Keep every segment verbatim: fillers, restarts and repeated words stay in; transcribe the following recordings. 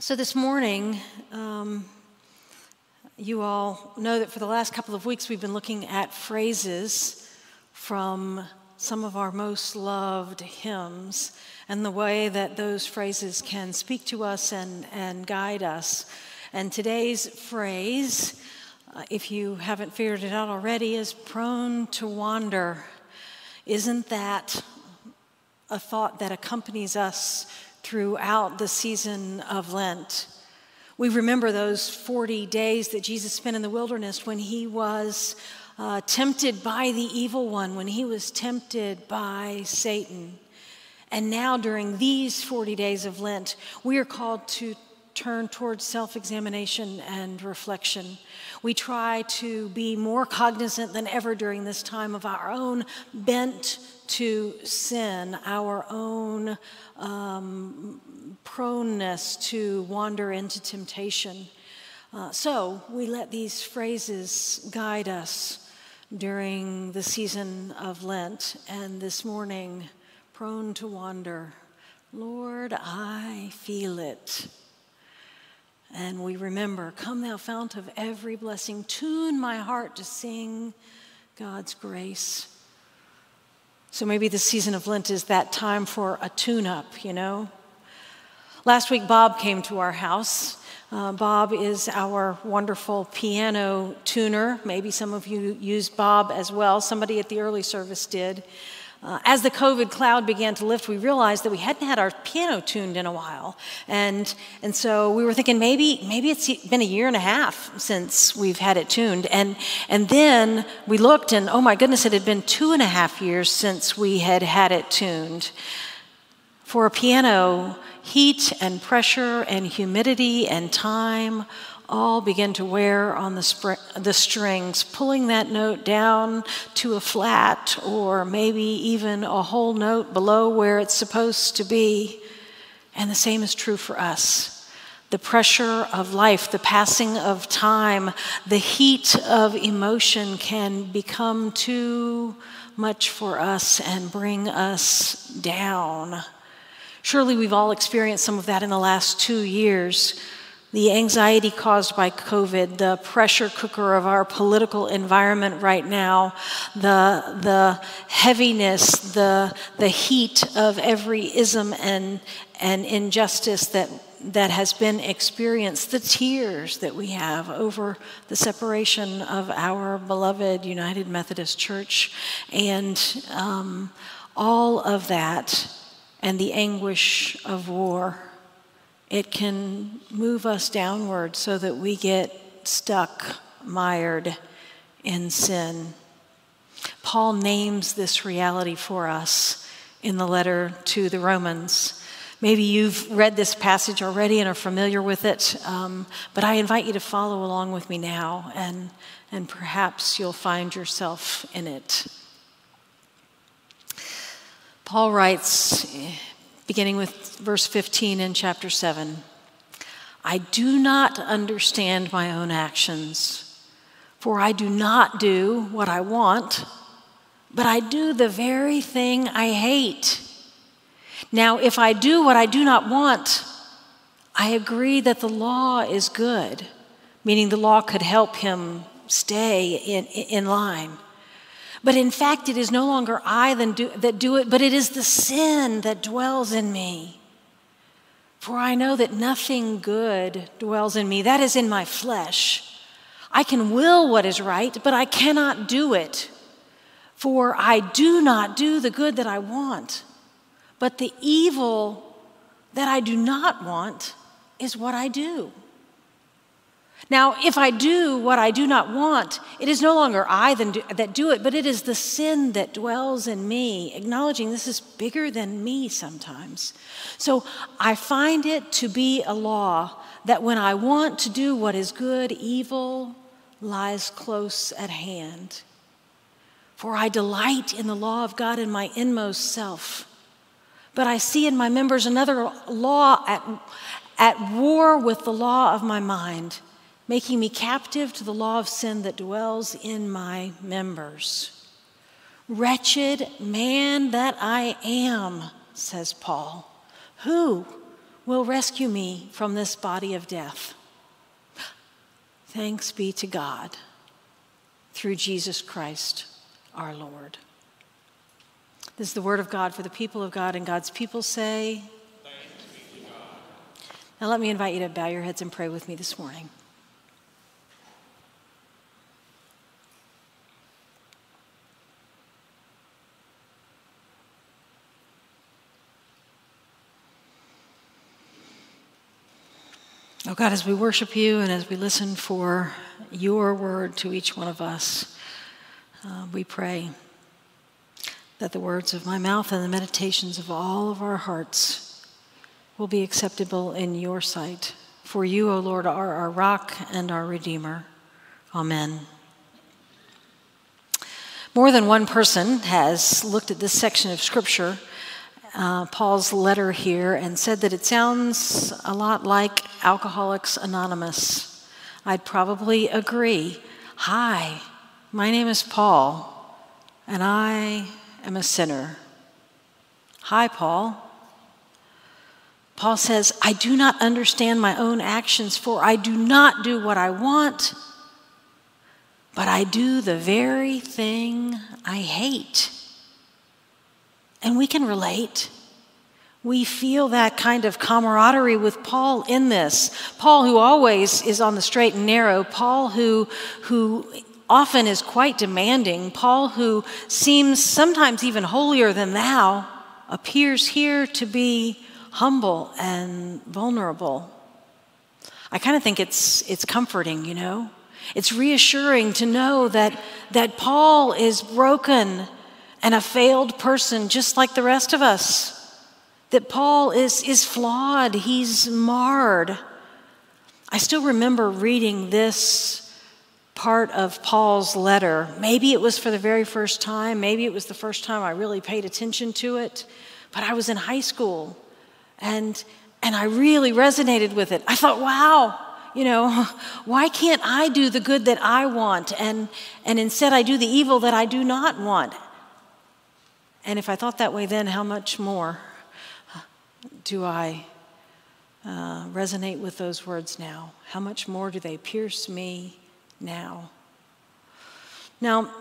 So this morning, um, you all know that for the last couple of weeks we've been looking at phrases from some of our most loved hymns and the way that those phrases can speak to us and, and guide us. And today's phrase, uh, if you haven't figured it out already, is prone to wander. Isn't that a thought that accompanies us throughout the season of Lent? We remember those forty days that Jesus spent in the wilderness when he was uh, tempted by the evil one, when he was tempted by Satan. And now during these forty days of Lent, we are called to turn towards self-examination and reflection. We try to be more cognizant than ever during this time of our own bent to sin, our own um, proneness to wander into temptation. Uh, so we let these phrases guide us during the season of Lent. And this morning, prone to wander, Lord, I feel it. And we remember, come thou fount of every blessing, tune my heart to sing God's grace. So maybe the season of Lent is that time for a tune-up, you know? Last week, Bob came to our house. Uh, Bob is our wonderful piano tuner. Maybe some of you used Bob as well. Somebody at the early service did. Uh, as the COVID cloud began to lift, we realized that we hadn't had our piano tuned in a while. And and so we were thinking maybe maybe it's been a year and a half since we've had it tuned. And and then we looked and, oh my goodness, it had been two and a half years since we had had it tuned. For a piano, heat and pressure and humidity and time all begin to wear on the, spr- the strings, pulling that note down to a flat or maybe even a whole note below where it's supposed to be. And the same is true for us. The pressure of life, the passing of time, the heat of emotion can become too much for us and bring us down. Surely we've all experienced some of that in the last two years. The anxiety caused by COVID, the pressure cooker of our political environment right now, the the heaviness, the the heat of every ism and and injustice that that has been experienced, the tears that we have over the separation of our beloved United Methodist Church, and um, all of that, and the anguish of war. It can move us downward so that we get stuck, mired in sin. Paul names this reality for us in the letter to the Romans. Maybe you've read this passage already and are familiar with it, um, but I invite you to follow along with me now, and, and perhaps you'll find yourself in it. Paul writes, beginning with verse fifteen in chapter seven. I do not understand my own actions, for I do not do what I want, but I do the very thing I hate. Now, if I do what I do not want, I agree that the law is good, meaning the law could help him stay in, in line. But in fact, it is no longer I that do it, but it is the sin that dwells in me. For I know that nothing good dwells in me, that is in my flesh. I can will what is right, but I cannot do it. For I do not do the good that I want, but the evil that I do not want is what I do. Now, if I do what I do not want, it is no longer I that do it, but it is the sin that dwells in me, acknowledging this is bigger than me sometimes. So I find it to be a law that when I want to do what is good, evil lies close at hand. For I delight in the law of God in my inmost self, but I see in my members another law at, at war with the law of my mind, making me captive to the law of sin that dwells in my members. Wretched man that I am, says Paul, who will rescue me from this body of death. Thanks be to God through Jesus Christ, our Lord. This is the word of God for the people of God, and God's people say, thanks be to God. Now let me invite you to bow your heads and pray with me this morning. Oh God, as we worship you and as we listen for your word to each one of us, uh, we pray that the words of my mouth and the meditations of all of our hearts will be acceptable in your sight. For you, O Lord, are our rock and our redeemer. Amen. More than one person has looked at this section of Scripture, Uh, Paul's letter here, and said that it sounds a lot like Alcoholics Anonymous. I'd probably agree. Hi, my name is Paul, and I am a sinner. Hi, Paul. Paul says, I do not understand my own actions, for I do not do what I want, but I do the very thing I hate. And we can relate. We feel that kind of camaraderie with Paul in this. Paul, who always is on the straight and narrow. Paul, who, who often is quite demanding. Paul, who seems sometimes even holier than thou, appears here to be humble and vulnerable. I kind of think it's, it's comforting, you know. It's reassuring to know that, that Paul is broken and a failed person just like the rest of us. That Paul is, is flawed, he's marred. I still remember reading this part of Paul's letter. Maybe it was for the very first time, maybe it was the first time I really paid attention to it, but I was in high school and, and I really resonated with it. I thought, wow, you know, why can't I do the good that I want and, and instead I do the evil that I do not want? And if I thought that way then, how much more do I uh, resonate with those words now? How much more do they pierce me now? Now,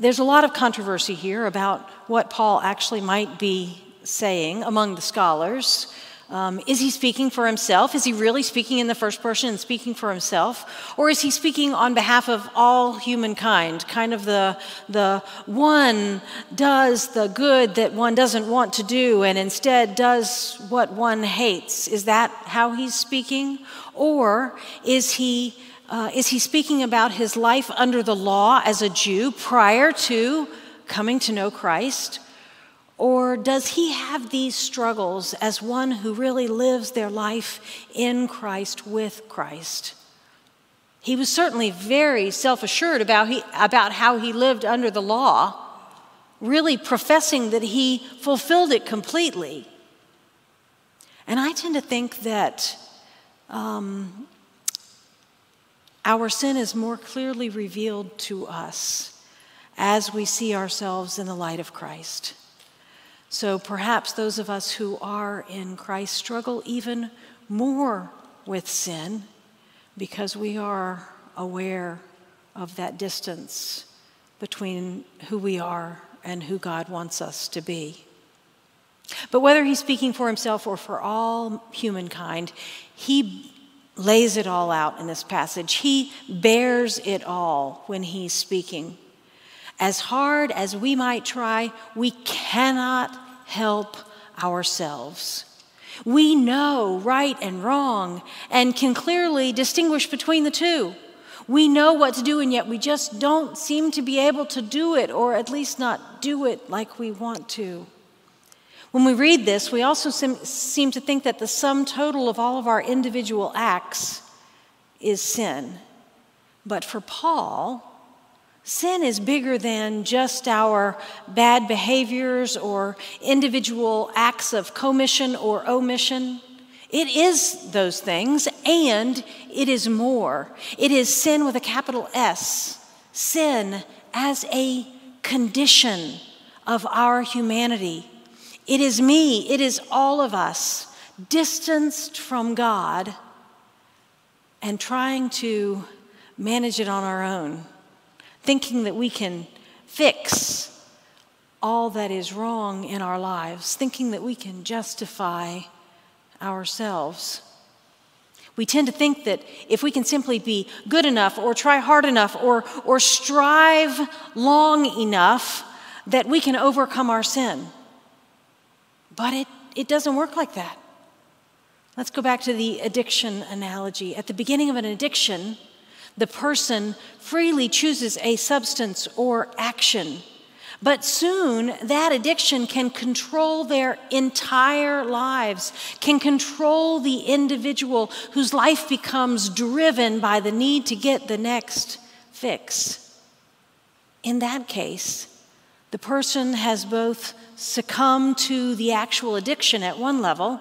there's a lot of controversy here about what Paul actually might be saying among the scholars. Um, is he speaking for himself? Is he really speaking in the first person and speaking for himself? Or is he speaking on behalf of all humankind? Kind of the, the one does the good that one doesn't want to do and instead does what one hates. Is that how he's speaking? Or is he, uh, is he speaking about his life under the law as a Jew prior to coming to know Christ? Or does he have these struggles as one who really lives their life in Christ, with Christ? He was certainly very self-assured about, he, about how he lived under the law, really professing that he fulfilled it completely. And I tend to think that um, our sin is more clearly revealed to us as we see ourselves in the light of Christ. So perhaps those of us who are in Christ struggle even more with sin because we are aware of that distance between who we are and who God wants us to be. But whether he's speaking for himself or for all humankind, he lays it all out in this passage. He bears it all when he's speaking. As hard as we might try, we cannot help ourselves. We know right and wrong and can clearly distinguish between the two. We know what to do, and yet we just don't seem to be able to do it, or at least not do it like we want to. When we read this, we also seem to think that the sum total of all of our individual acts is sin. But for Paul, sin is bigger than just our bad behaviors or individual acts of commission or omission. It is those things, and it is more. It is sin with a capital S, sin as a condition of our humanity. It is me, it is all of us, distanced from God and trying to manage it on our own, thinking that we can fix all that is wrong in our lives, thinking that we can justify ourselves. We tend to think that if we can simply be good enough or try hard enough or, or strive long enough, that we can overcome our sin. But it, it doesn't work like that. Let's go back to the addiction analogy. At the beginning of an addiction, the person freely chooses a substance or action, but soon that addiction can control their entire lives, can control the individual whose life becomes driven by the need to get the next fix. In that case, the person has both succumbed to the actual addiction at one level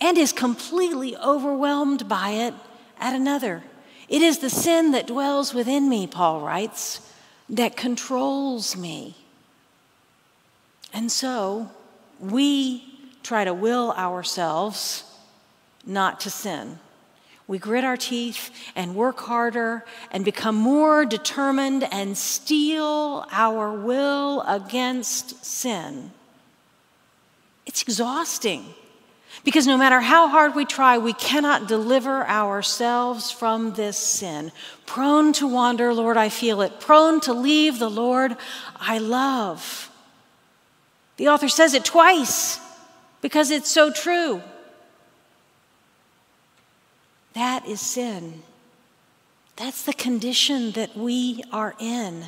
and is completely overwhelmed by it at another. It is the sin that dwells within me, Paul writes, that controls me. And so we try to will ourselves not to sin. We grit our teeth and work harder and become more determined and steel our will against sin. It's exhausting because no matter how hard we try, we cannot deliver ourselves from this sin. Prone to wander, Lord, I feel it. Prone to leave the Lord I love. The author says it twice because it's so true. That is sin. That's the condition that we are in.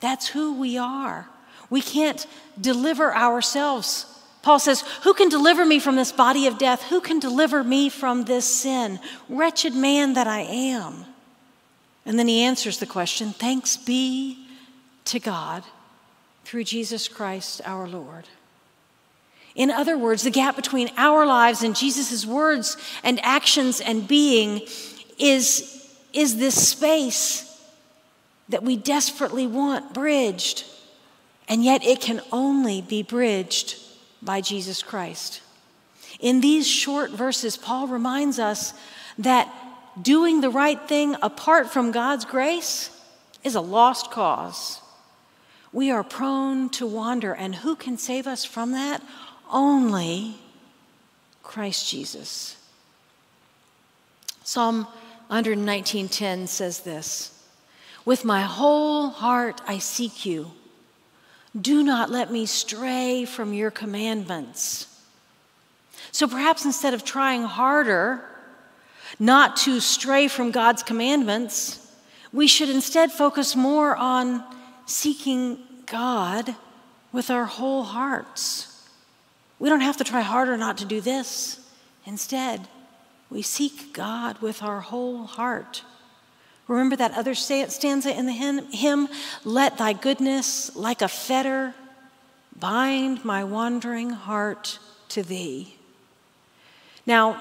That's who we are. We can't deliver ourselves. Paul says, "Who can deliver me from this body of death? Who can deliver me from this sin? Wretched man that I am." And then he answers the question, "Thanks be to God, through Jesus Christ our Lord." In other words, the gap between our lives and Jesus' words and actions and being is, is this space that we desperately want bridged, and yet it can only be bridged by Jesus Christ. In these short verses, Paul reminds us that doing the right thing apart from God's grace is a lost cause. We are prone to wander, and who can save us from that? Only Christ Jesus. Psalm one nineteen ten says this, "With my whole heart I seek you. Do not let me stray from your commandments." So perhaps instead of trying harder not to stray from God's commandments, we should instead focus more on seeking God with our whole hearts. We don't have to try harder not to do this. Instead, we seek God with our whole heart. Remember that other stanza in the hymn, "Let thy goodness like a fetter bind my wandering heart to thee." Now,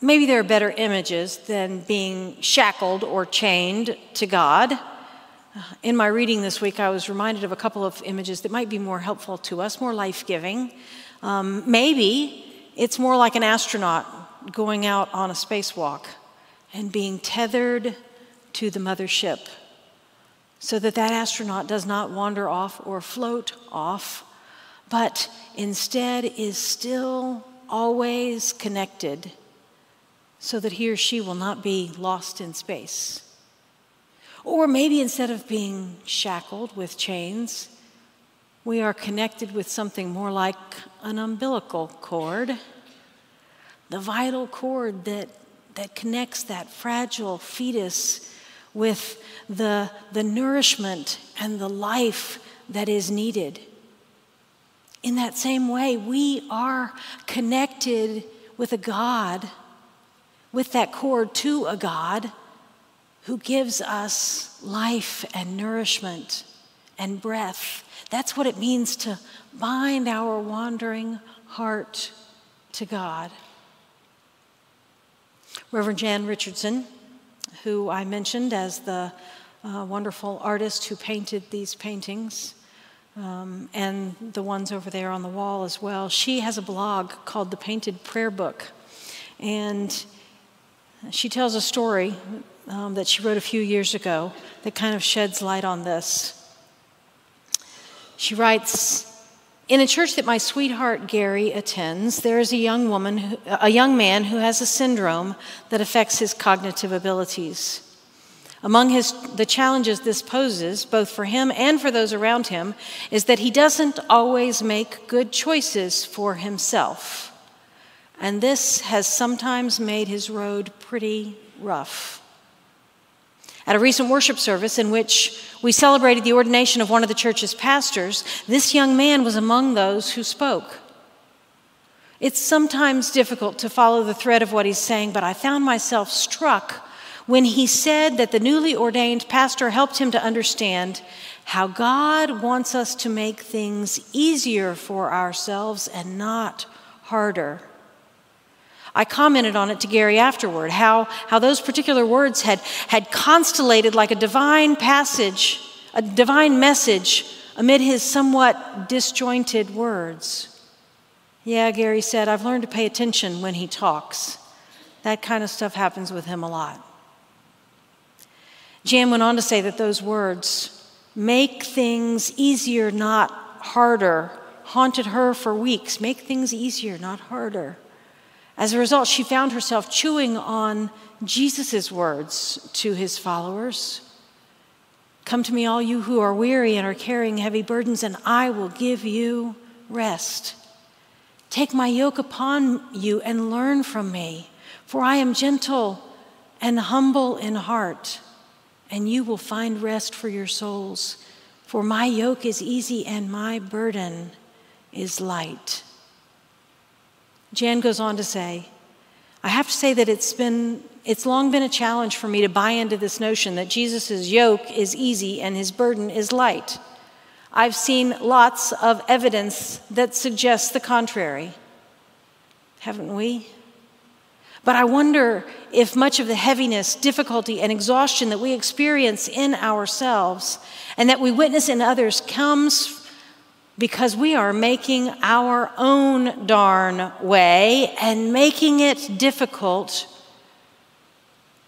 maybe there are better images than being shackled or chained to God. In my reading this week, I was reminded of a couple of images that might be more helpful to us, more life-giving. Um, maybe it's more like an astronaut going out on a spacewalk and being tethered to the mothership so that that astronaut does not wander off or float off, but instead is still always connected so that he or she will not be lost in space. Or maybe instead of being shackled with chains, we are connected with something more like an umbilical cord, the vital cord that, that connects that fragile fetus with the, the nourishment and the life that is needed. In that same way, we are connected with a God, with that cord to a God who gives us life and nourishment and breath. That's what it means to bind our wandering heart to God. Reverend Jan Richardson, who I mentioned as the uh, wonderful artist who painted these paintings, um, and the ones over there on the wall as well. She has a blog called The Painted Prayer Book, and she tells a story um, that she wrote a few years ago that kind of sheds light on this. She writes, in a church that my sweetheart Gary attends, there is a young woman, who, a young man who has a syndrome that affects his cognitive abilities. Among his, the challenges this poses, both for him and for those around him, is that he doesn't always make good choices for himself. And this has sometimes made his road pretty rough. At a recent worship service in which we celebrated the ordination of one of the church's pastors, this young man was among those who spoke. It's sometimes difficult to follow the thread of what he's saying, but I found myself struck when he said that the newly ordained pastor helped him to understand how God wants us to make things easier for ourselves and not harder. I commented on it to Gary afterward, how, how those particular words had, had constellated like a divine passage, a divine message amid his somewhat disjointed words. Yeah, Gary said, I've learned to pay attention when he talks. That kind of stuff happens with him a lot. Jan went on to say that those words, make things easier, not harder, haunted her for weeks. Make things easier, not harder. As a result, she found herself chewing on Jesus' words to his followers. Come to me, all you who are weary and are carrying heavy burdens, and I will give you rest. Take my yoke upon you and learn from me, for I am gentle and humble in heart, and you will find rest for your souls. For my yoke is easy and my burden is light. Jan goes on to say, I have to say that it's been, it's long been a challenge for me to buy into this notion that Jesus' yoke is easy and his burden is light. I've seen lots of evidence that suggests the contrary. Haven't we? But I wonder if much of the heaviness, difficulty, and exhaustion that we experience in ourselves and that we witness in others comes because we are making our own darn way and making it difficult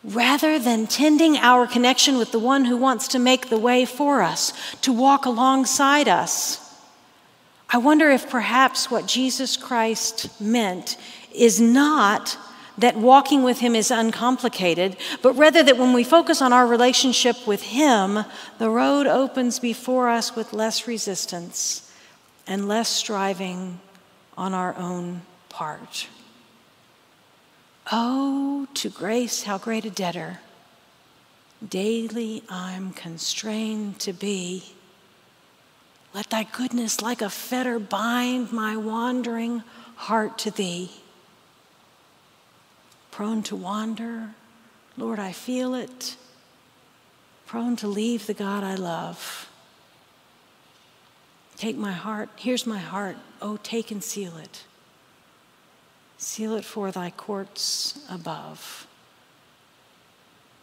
rather than tending our connection with the one who wants to make the way for us, to walk alongside us. I wonder if perhaps what Jesus Christ meant is not that walking with him is uncomplicated, but rather that when we focus on our relationship with him, the road opens before us with less resistance and less striving on our own part. Oh, to grace, how great a debtor daily I'm constrained to be. Let thy goodness like a fetter bind my wandering heart to thee. Prone to wander, Lord, I feel it. Prone to leave the God I love. Take my heart, here's my heart, oh, take and seal it. Seal it for thy courts above.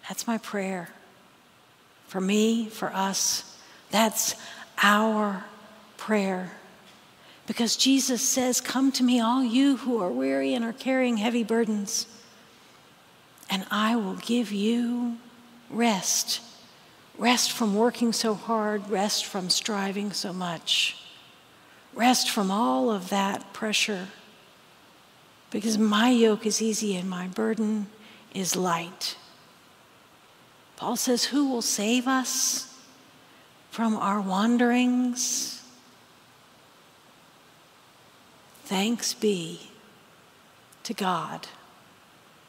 That's my prayer. For me, for us, that's our prayer. Because Jesus says, come to me, all you who are weary and are carrying heavy burdens, and I will give you rest. Rest from working so hard, rest from striving so much, rest from all of that pressure, because my yoke is easy and my burden is light. Paul says, who will save us from our wanderings? Thanks be to God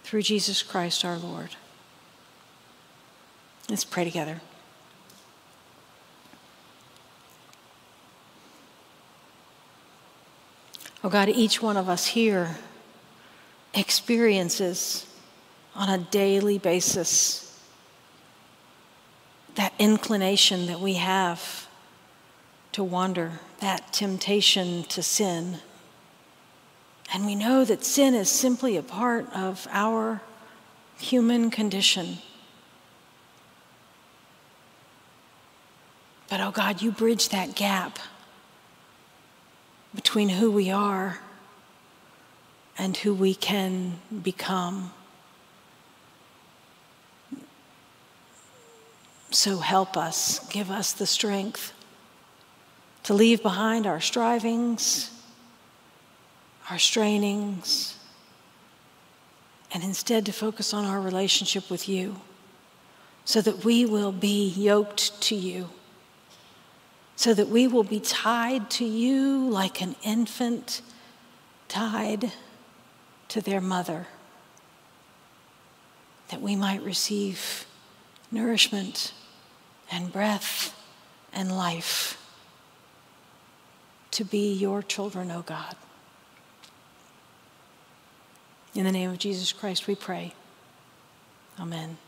through Jesus Christ our Lord. Let's pray together. Oh God, each one of us here experiences on a daily basis that inclination that we have to wander, that temptation to sin. And we know that sin is simply a part of our human condition. But oh God, you bridge that gap between who we are and who we can become. So help us, give us the strength to leave behind our strivings, our strainings, and instead to focus on our relationship with you, so that we will be yoked to you, so that we will be tied to you like an infant tied to their mother, that we might receive nourishment and breath and life to be your children, O God. In the name of Jesus Christ we pray. Amen.